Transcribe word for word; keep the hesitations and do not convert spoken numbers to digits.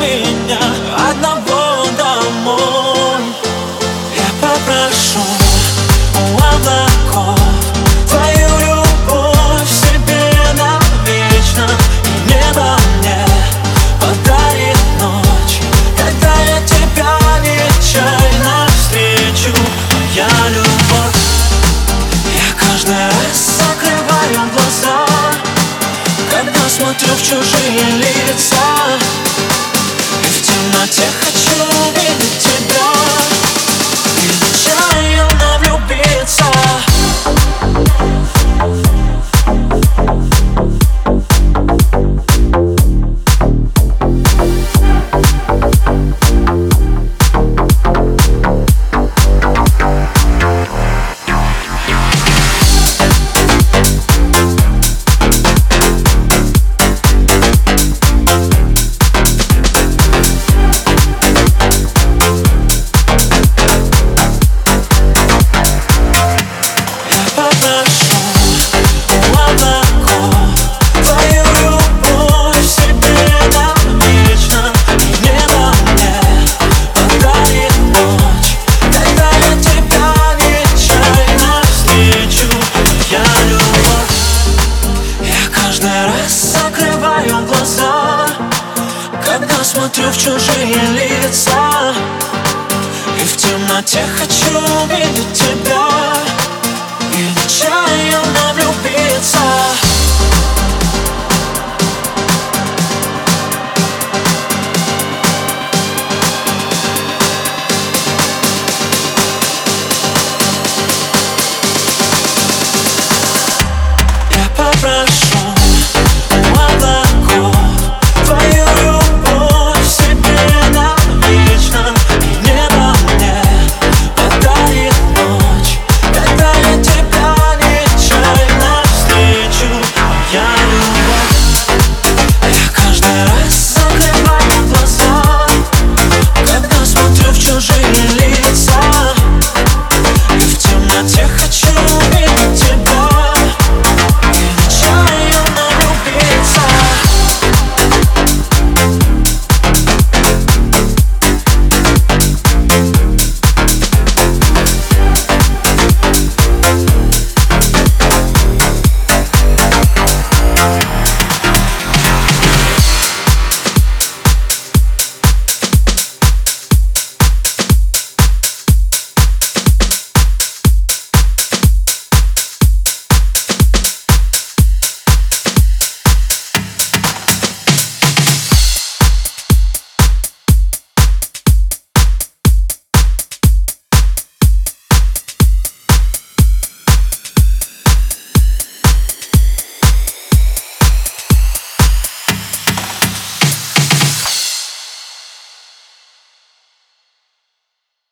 меня одного домой. Я попрошу у облаков твою любовь себе навечно, и небо мне подарит ночь, когда я тебя нечаянно встречу. Моя любовь, я каждый раз закрываю глаза, когда смотрю в чужие лица. В темноте хочу увидеть тебя и нечаянно влюбиться. Когда смотрю в чужие лица, и в темноте хочу увидеть тебя.